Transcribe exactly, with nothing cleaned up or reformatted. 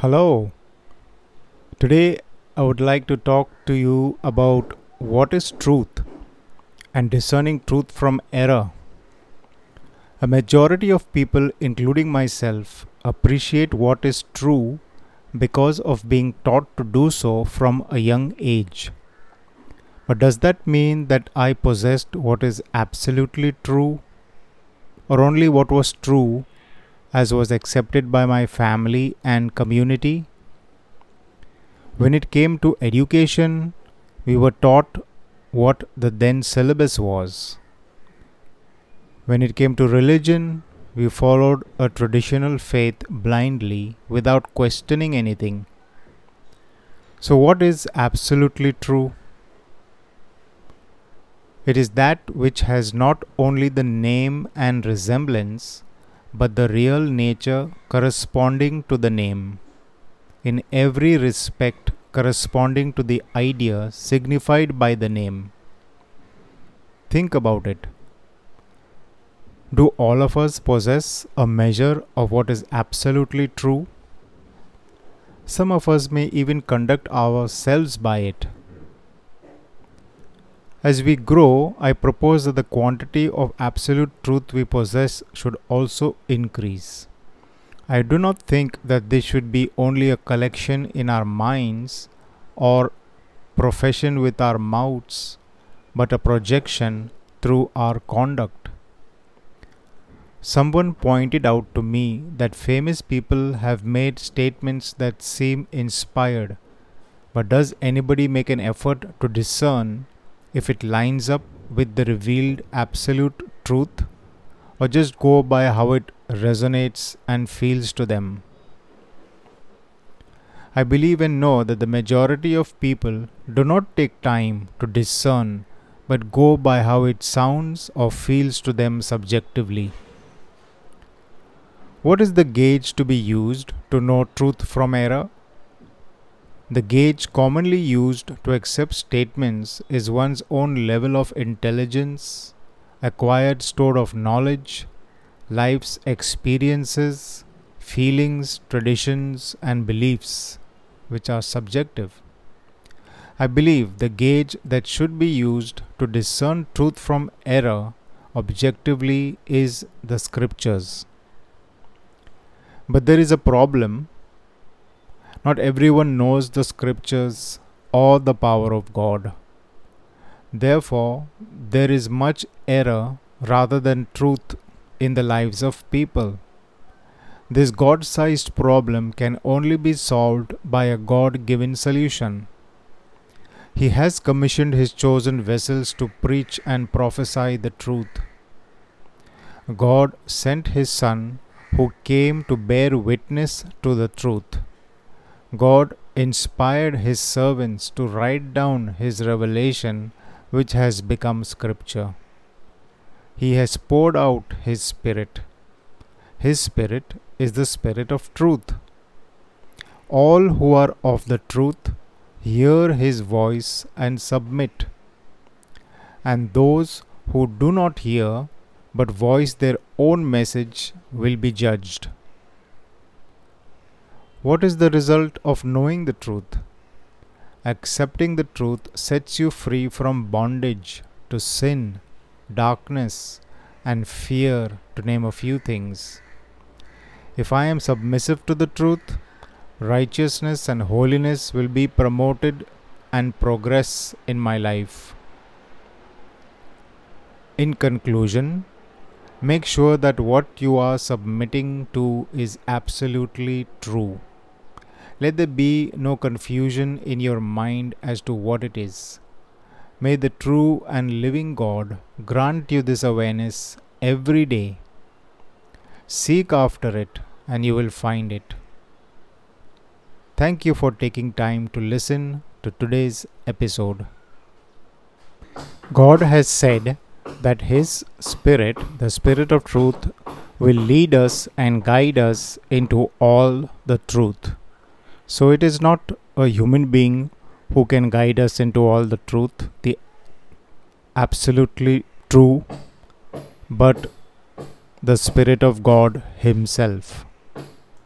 Hello. Today I would like to talk to you about what is truth and discerning truth from error. A majority of people, including myself, appreciate what is true because of being taught to do so from a young age. But does that mean that I possessed what is absolutely true, or only what was true as was accepted by my family and community? When it came to education, we were taught what the then syllabus was. When it came to religion, we followed a traditional faith blindly without questioning anything. So what is absolutely true? It is that which has not only the name and resemblance, but the real nature corresponding to the name, in every respect corresponding to the idea signified by the name. Think about it. Do all of us possess a measure of what is absolutely true? Some of us may even conduct ourselves by it. As we grow, I propose that the quantity of absolute truth we possess should also increase. I do not think that this should be only a collection in our minds or profession with our mouths, but a projection through our conduct. Someone pointed out to me that famous people have made statements that seem inspired, but does anybody make an effort to discern if it lines up with the revealed absolute truth, or just go by how it resonates and feels to them? I believe and know that the majority of people do not take time to discern, but go by how it sounds or feels to them subjectively. What is the gauge to be used to know truth from error? The gauge commonly used to accept statements is one's own level of intelligence, acquired store of knowledge, life's experiences, feelings, traditions, and beliefs, which are subjective. I believe the gauge that should be used to discern truth from error objectively is the scriptures. But there is a problem. Not everyone knows the scriptures or the power of God. Therefore, there is much error rather than truth in the lives of people. This God-sized problem can only be solved by a God-given solution. He has commissioned His chosen vessels to preach and prophesy the truth. God sent His Son, who came to bear witness to the truth. God inspired His servants to write down His revelation, which has become Scripture. He has poured out His Spirit. His Spirit is the Spirit of truth. All who are of the truth hear His voice and submit. And those who do not hear but voice their own message will be judged. What is the result of knowing the truth? Accepting the truth sets you free from bondage to sin, darkness, and fear, to name a few things. If I am submissive to the truth, righteousness and holiness will be promoted and progress in my life. In conclusion, make sure that what you are submitting to is absolutely true. Let there be no confusion in your mind as to what it is. May the true and living God grant you this awareness every day. Seek after it and you will find it. Thank you for taking time to listen to today's episode. God has said that His Spirit, the Spirit of truth, will lead us and guide us into all the truth. So it is not a human being who can guide us into all the truth, the absolutely true, but the Spirit of God Himself.